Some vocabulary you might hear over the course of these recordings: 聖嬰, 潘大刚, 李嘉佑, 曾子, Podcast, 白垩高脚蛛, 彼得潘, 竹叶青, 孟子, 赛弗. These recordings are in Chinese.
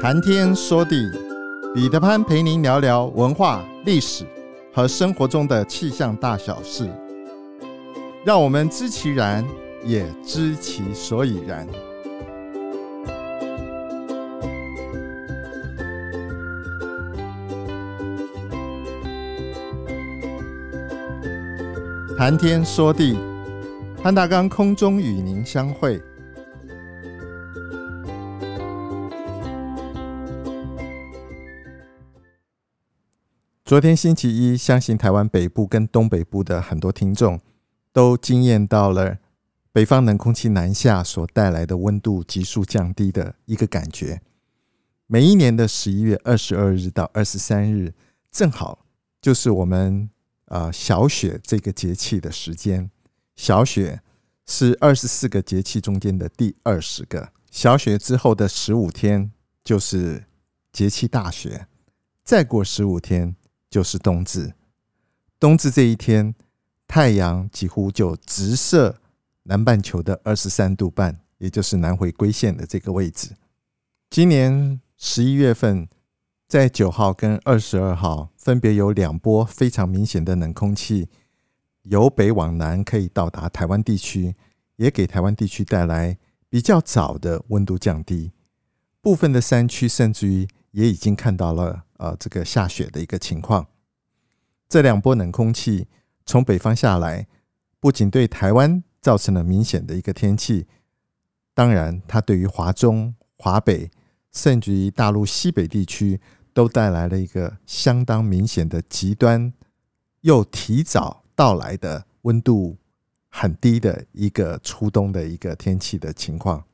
谈天说地，彼得潘陪您聊聊文化、历史和生活中的气象大小事，让我们知其然，也知其所以然。谈天说地，潘大刚空中与您相会。昨天星期一，相信台湾北部跟东北部的很多听众都惊艳到了北方冷空气南下所带来的温度急速降低的一个感觉。每一年的11月22日到23日，正好就是我们小雪这个节气的时间。小雪是24个节气中间的第20个，小雪之后的15天就是节气大雪，再过15天就是冬至。冬至这一天，太阳几乎就直射南半球的23度半，也就是南回归线的这个位置。今年11月份在9号跟22号分别有两波非常明显的冷空气由北往南可以到达台湾地区，也给台湾地区带来比较早的温度降低，部分的山区甚至于也已经看到了这个下雪的一个情况。这两波冷空气从北方下来，不仅对台湾造成了明显的一个天气，当然它对于华中、华北甚至于大陆西北地区都带来了一个相当明显的极端又提早到来的温度很低的一个初冬的一个天气的情况。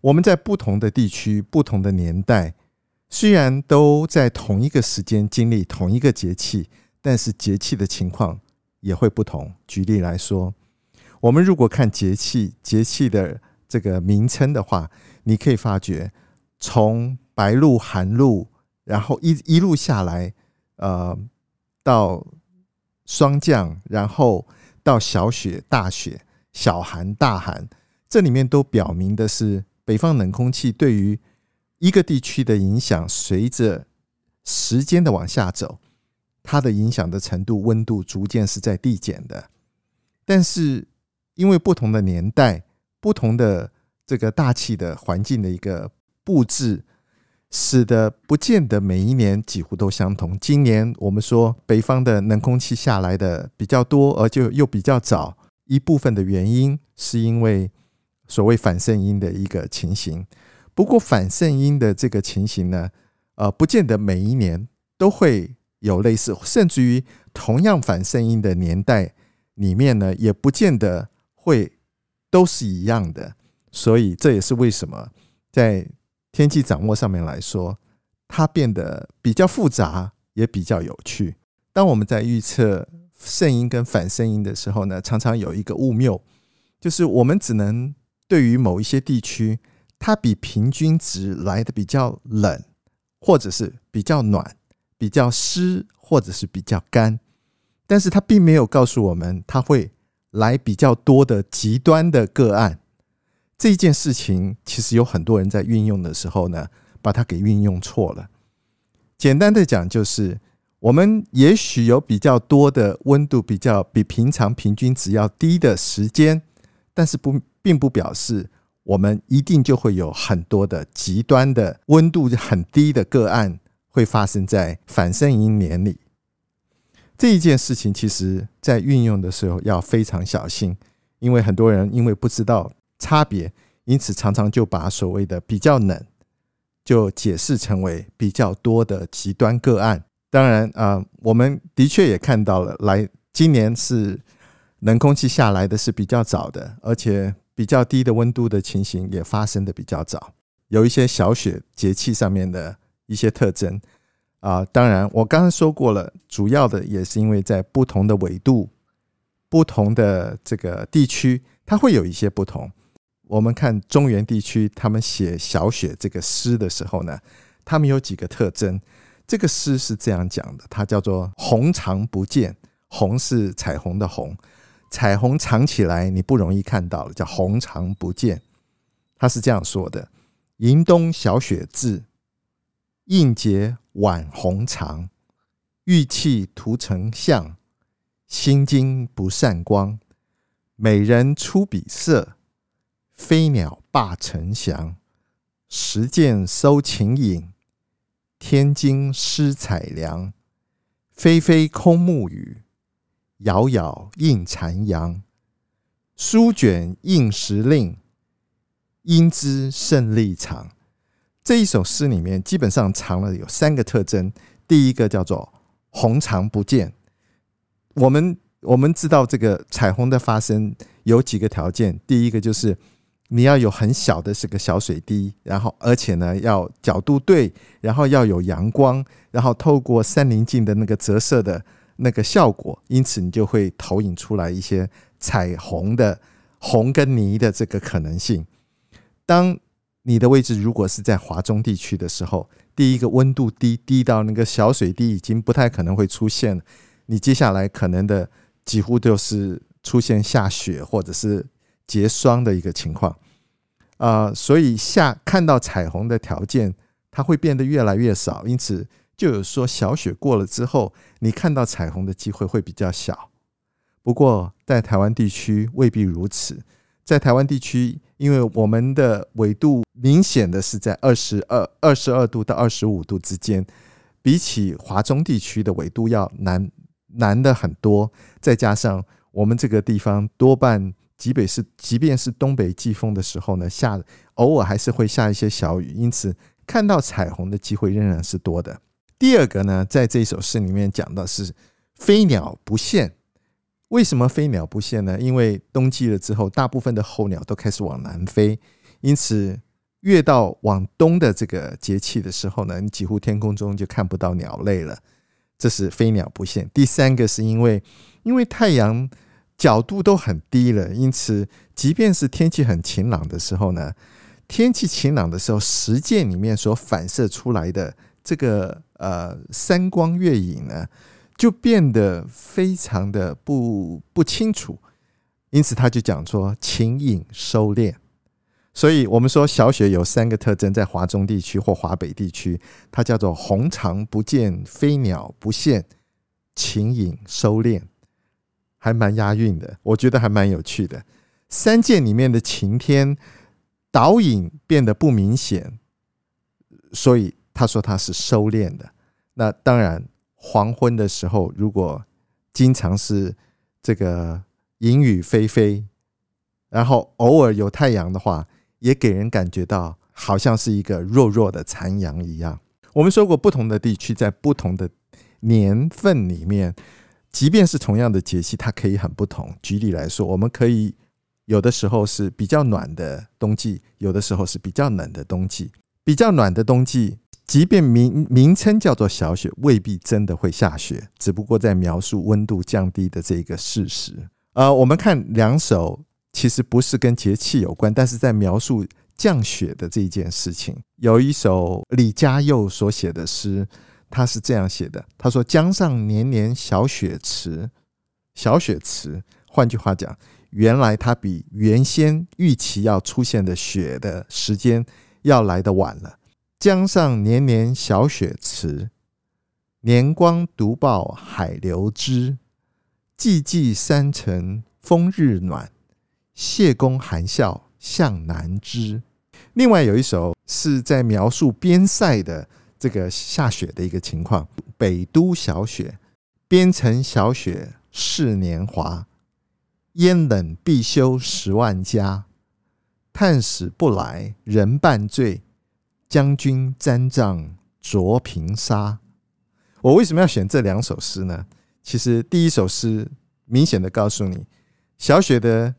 我们在不同的地区、不同的年代，虽然都在同一个时间经历同一个节气，但是节气的情况也会不同。举例来说，我们如果看节气的这个名称的话，你可以发觉从白露、寒露，然后 一路下来到霜降，然后到小雪、大雪、小寒、大寒，这里面都表明的是北方冷空气对于一个地区的影响，随着时间的往下走，它的影响的程度、温度逐渐是在递减的。但是因为不同的年代、不同的这个大气的环境的一个布置，使得不见得每一年几乎都相同。今年我们说北方的冷空气下来的比较多，而就又比较早，一部分的原因是因为所谓反圣婴的一个情形。不过反圣婴的这个情形呢，不见得每一年都会有类似，甚至于同样反圣婴的年代里面呢，也不见得会都是一样的。所以这也是为什么在天气掌握上面来说，它变得比较复杂，也比较有趣。当我们在预测圣婴跟反圣婴的时候呢，常常有一个误谬，就是我们只能对于某一些地区它比平均值来的比较冷，或者是比较暖、比较湿，或者是比较干，但是它并没有告诉我们它会来比较多的极端的个案。这一件事情其实有很多人在运用的时候呢，把它给运用错了。简单的讲，就是我们也许有比较多的温度比平常平均值要低的时间，但是并不表示我们一定就会有很多的极端的温度很低的个案会发生在反圣婴年里。这一件事情其实在运用的时候要非常小心，因为很多人因为不知道差别，因此常常就把所谓的比较冷就解释成为比较多的极端个案。当然我们的确也看到了，今年是冷空气下来的是比较早的，而且比较低的温度的情形也发生的比较早，有一些小雪节气上面的一些特征当然我刚才说过了，主要的也是因为在不同的纬度、不同的这个地区，它会有一些不同。我们看中原地区他们写小雪这个诗的时候呢，他们有几个特征。这个诗是这样讲的，它叫做虹长不见，虹是彩虹的虹，彩虹长起来你不容易看到了，叫虹长不见。它是这样说的，迎冬小雪至，映洁晚虹长。玉砌图丞相，心经不善光。美人出彼舍，飞鸟罢城翔。石涧收秦影，天津湿采凉。霏霏空木雨，杳杳映残阳。书卷应时令，应知胜利场。这一首诗里面基本上藏了有三个特征。第一个叫做虹长不见。我们知道这个彩虹的发生有几个条件，第一个就是你要有很小的这个小水滴，然后而且呢要角度对，然后要有阳光，然后透过三棱镜的那个折射的那个效果，因此你就会投影出来一些彩虹的红跟泥的这个可能性。当你的位置如果是在华中地区的时候，第一个温度低到那个小水滴已经不太可能会出现了，你接下来可能的几乎就是出现下雪或者是结霜的一个情况所以看到彩虹的条件它会变得越来越少，因此就有说小雪过了之后你看到彩虹的机会会比较小。不过在台湾地区未必如此，在台湾地区因为我们的纬度明显的是在22度到25度之间，比起华中地区的纬度要难的很多，再加上我们这个地方多半即便是东北季风的时候呢，偶尔还是会下一些小雨，因此看到彩虹的机会仍然是多的。第二个呢，在这首诗里面讲到是飞鸟不现。为什么飞鸟不现呢？因为冬季了之后大部分的候鸟都开始往南飞，因此越到往东的这个节气的时候呢，你几乎天空中就看不到鸟类了，这是飞鸟不现。第三个是因为太阳角度都很低了，因此即便是天气很晴朗的时候呢，石涧里面所反射出来的这个山光月影呢就变得非常的 不清楚，因此他就讲说秦影收敛。所以我们说小雪有三个特征，在华中地区或华北地区它叫做虹长不见，飞鸟不现，秦影收敛，还蛮押韵的，我觉得还蛮有趣的。三件里面的晴天倒影变得不明显，所以他说它是收敛的。那当然黄昏的时候如果经常是这个阴雨霏霏，然后偶尔有太阳的话，也给人感觉到好像是一个弱弱的残阳一样。我们说过不同的地区在不同的年份里面，即便是同样的节气它可以很不同。举例来说，我们可以有的时候是比较暖的冬季，有的时候是比较冷的冬季。比较暖的冬季即便 名称叫做小雪，未必真的会下雪，只不过在描述温度降低的这个事实我们看两首其实不是跟节气有关，但是在描述降雪的这件事情。有一首李嘉佑所写的诗，他是这样写的，他说江上年年小雪迟。小雪迟换句话讲，原来它比原先预期要出现的雪的时间要来得晚了。江上年年小雪迟，年光独抱海流枝。寂寂山城风日暖，谢公含笑向南枝。另外有一首是在描述边塞的这个下雪的一个情况，北都小雪。边城小雪是年华，烟冷必休10万家。探使不来人半醉，将军毡帐着平沙。我为什么要选这两首诗呢？其实第一首诗明显的告诉你，小雪的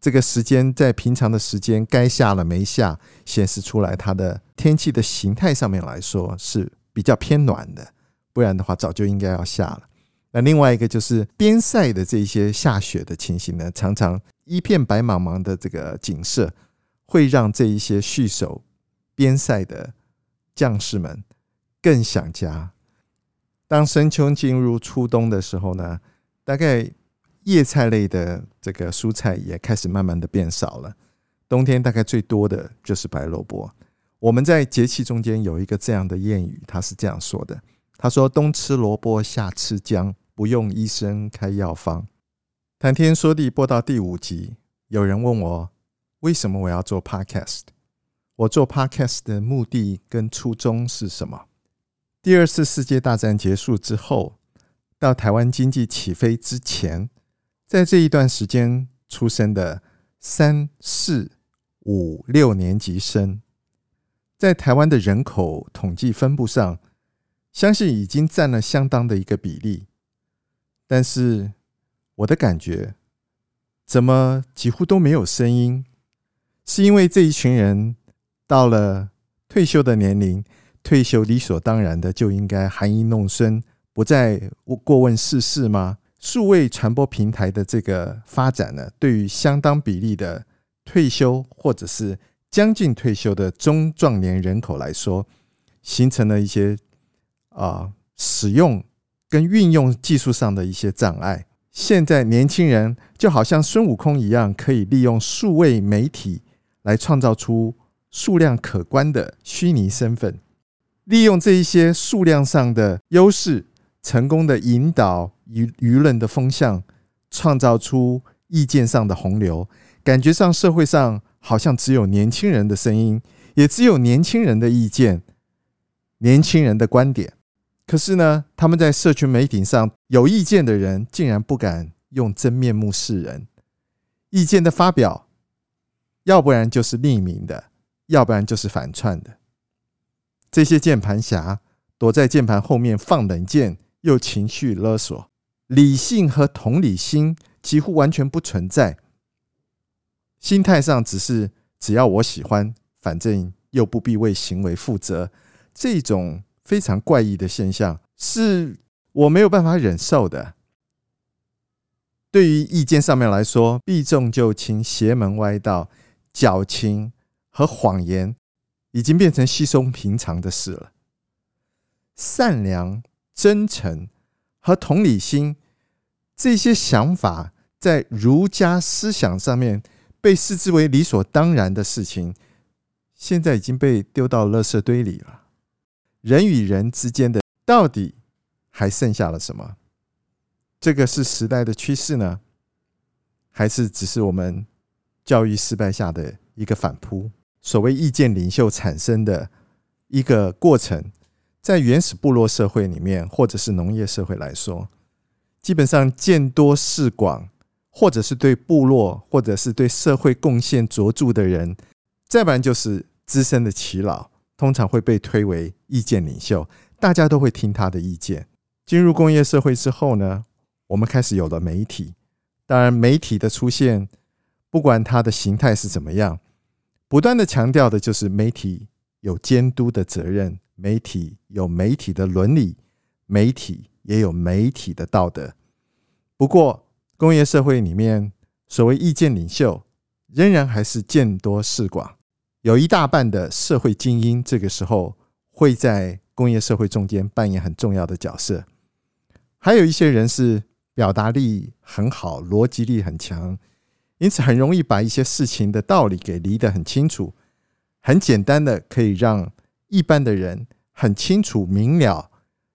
这个时间在平常的时间该下了没下，显示出来它的天气的形态上面来说是比较偏暖的，不然的话早就应该要下了。那另外一个就是边塞的这些下雪的情形呢，常常一片白茫茫的这个景色会让这一些续手边塞的将士们更想家。当深秋进入初冬的时候呢，大概叶菜类的这个蔬菜也开始慢慢的变少了，冬天大概最多的就是白萝卜。我们在节气中间有一个这样的谚语，他是这样说的，他说冬吃萝卜夏吃姜，不用医生开药方。谈天说地播到第5集，有人问我为什么我要做 podcast， 我做 podcast 的目的跟初衷是什么。第2次世界大战结束之后到台湾经济起飞之前，在这一段时间出生的3、4、5、6年级生，在台湾的人口统计分布上相信已经占了相当的一个比例。但是我的感觉，怎么几乎都没有声音，是因为这一群人到了退休的年龄，退休理所当然的就应该含饴弄孙，不再过问世事吗？数位传播平台的这个发展呢，对于相当比例的退休或者是将近退休的中壮年人口来说，形成了一些使用跟运用技术上的一些障碍。现在年轻人就好像孙悟空一样，可以利用数位媒体来创造出数量可观的虚拟身份，利用这一些数量上的优势，成功的引导舆论的风向，创造出意见上的洪流。感觉上社会上好像只有年轻人的声音，也只有年轻人的意见，年轻人的观点。可是呢，他们在社群媒体上有意见的人竟然不敢用真面目示人，意见的发表要不然就是匿名的，要不然就是反串的。这些键盘侠躲在键盘后面放冷箭，又情绪勒索，理性和同理心几乎完全不存在，心态上只是只要我喜欢，反正又不必为行为负责。这种非常怪异的现象是我没有办法忍受的。对于意见上面来说，避重就轻、邪门歪道、矫情和谎言已经变成稀松平常的事了。善良、真诚和同理心这些想法在儒家思想上面被视之为理所当然的事情，现在已经被丢到垃圾堆里了。人与人之间的到底还剩下了什么？这个是时代的趋势呢，还是只是我们教育失败下的一个反扑？所谓意见领袖产生的一个过程，在原始部落社会里面或者是农业社会来说，基本上见多识广或者是对部落或者是对社会贡献卓著的人，再不然就是资深的耆老，通常会被推为意见领袖，大家都会听他的意见。进入工业社会之后呢，我们开始有了媒体，当然媒体的出现，不管它的形态是怎么样，不断的强调的就是媒体有监督的责任，媒体有媒体的伦理，媒体也有媒体的道德。不过工业社会里面所谓意见领袖仍然还是见多识广，有一大半的社会精英这个时候会在工业社会中间扮演很重要的角色。还有一些人是表达力很好，逻辑力很强，因此很容易把一些事情的道理给理得很清楚，很简单的可以让一般的人很清楚明了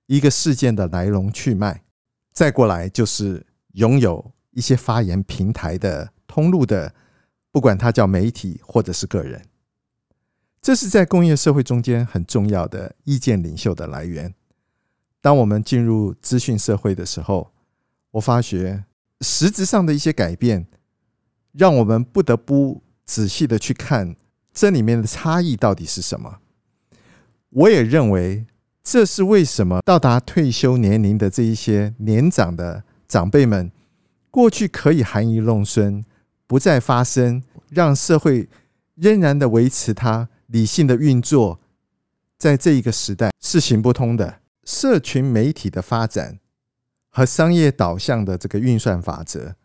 一个事件的来龙去脉。再过来就是拥有一些发言平台的通路的，不管它叫媒体或者是个人。这是在工业社会中间很重要的意见领袖的来源。当我们进入资讯社会的时候，我发觉实质上的一些改变，让我们不得不仔细的去看这里面的差异到底是什么。我也认为这是为什么到达退休年龄的这一些年长的长辈们，过去可以含饴弄孙，不再发声，让社会仍然的维持它理性的运作，在这一个时代是行不通的。社群媒体的发展和商业导向的这个运算法则，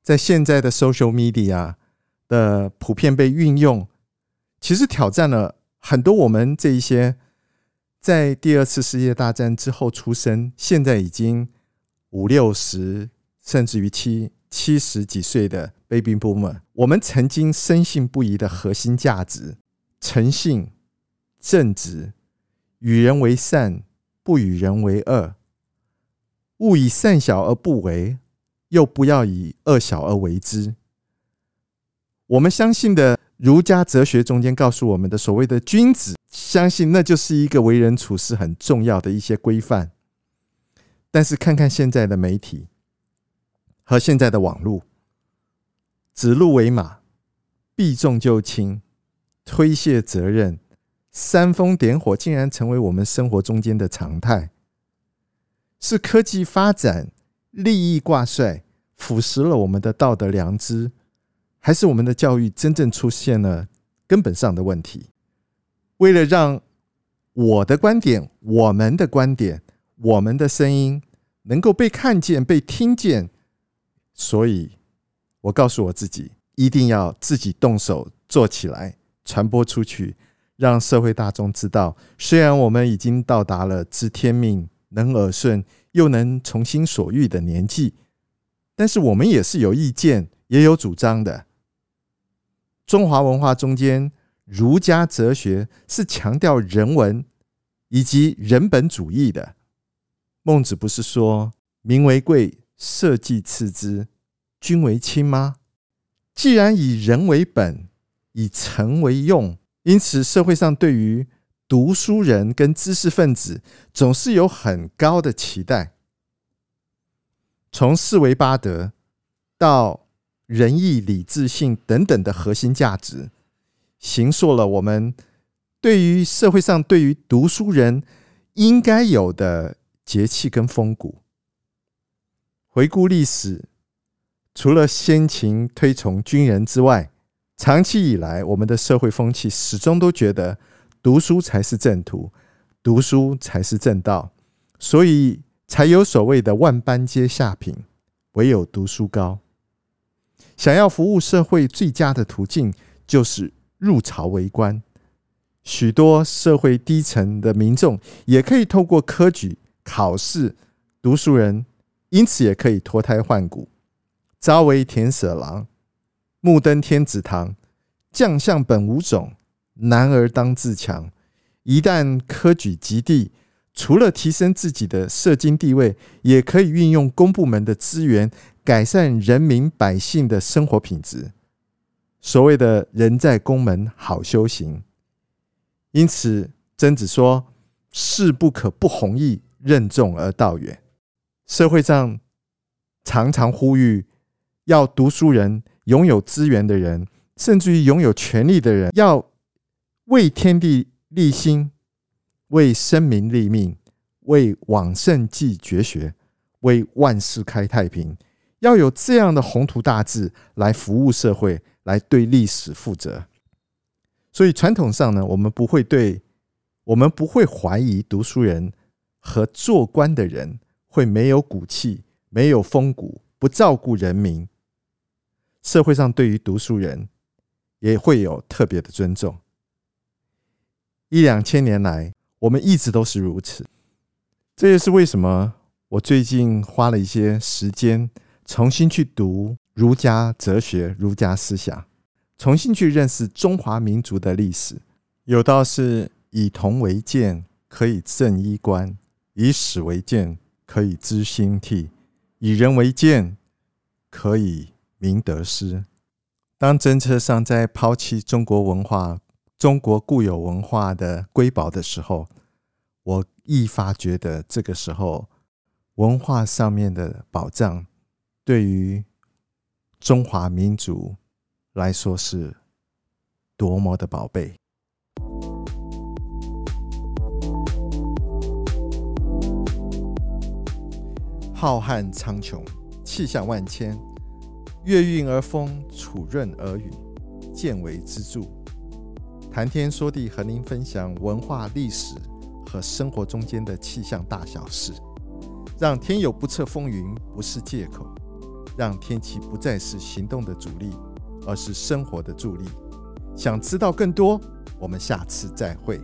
在现在的 social media 的普遍被运用，其实挑战了很多我们这一些在第2次世界大战之后出生，现在已经50、60甚至于70几岁的 baby boomer， 我们曾经深信不疑的核心价值：诚信、正直，与人为善，不与人为恶。勿以善小而不为，又不要以恶小而为之。我们相信的儒家哲学中间告诉我们的所谓的君子，相信那就是一个为人处事很重要的一些规范。但是看看现在的媒体和现在的网络，指鹿为马，避重就轻，推卸责任，煽风点火，竟然成为我们生活中间的常态。是科技发展利益挂帅腐蚀了我们的道德良知，还是我们的教育真正出现了根本上的问题？为了让我的观点、我们的观点、我们的声音能够被看见、被听见，所以我告诉我自己，一定要自己动手做起来，传播出去，让社会大众知道，虽然我们已经到达了知天命、能耳顺，又能从心所欲的年纪，但是我们也是有意见、也有主张的。中华文化中间，儒家哲学是强调人文以及人本主义的。孟子不是说民为贵，社稷次之，君为轻吗？既然以人为本，以诚为用，因此社会上对于读书人跟知识分子总是有很高的期待。从四维八德到仁义礼智信等等的核心价值，形塑了我们对于社会上对于读书人应该有的节气跟风骨。回顾历史，除了先秦推崇军人之外，长期以来我们的社会风气始终都觉得读书才是正途，读书才是正道，所以才有所谓的万般皆下品，唯有读书高。想要服务社会最佳的途径就是入朝为官，许多社会低层的民众也可以透过科举考试，读书人因此也可以脱胎换骨，朝为田舍郎，暮登天子堂，将相本无种，男儿当自强。一旦科举及第，除了提升自己的社经地位，也可以运用公部门的资源，改善人民百姓的生活品质，所谓的人在宫门好修行。因此曾子说，事不可不弘毅，任重而道远。社会上常常呼吁要读书人、拥有资源的人，甚至于拥有权力的人，要为天地立心，为生民立命，为往圣继绝学，为万世开太平，要有这样的宏图大志来服务社会，来对历史负责。所以传统上呢，我们不会怀疑读书人和做官的人会没有骨气、没有风骨，不照顾人民。社会上对于读书人也会有特别的尊重。1-2千年来，我们一直都是如此。这也是为什么我最近花了一些时间重新去读儒家哲学、儒家思想，重新去认识中华民族的历史。有道是以铜为鉴，可以正衣冠，以史为鉴，可以知兴替，以人为鉴，可以明得失。当政策上在抛弃中国文化、中国固有文化的瑰宝的时候，我亦发觉得这个时候文化上面的保障对于中华民族来说是多么的宝贝。浩瀚苍穹，气象万千，月运而风，楚润而雨，见微知著。谈天说地，和您分享文化历史和生活中间的气象大小事，让天有不测风云不是借口，让天气不再是行动的阻力，而是生活的助力。想知道更多，我们下次再会。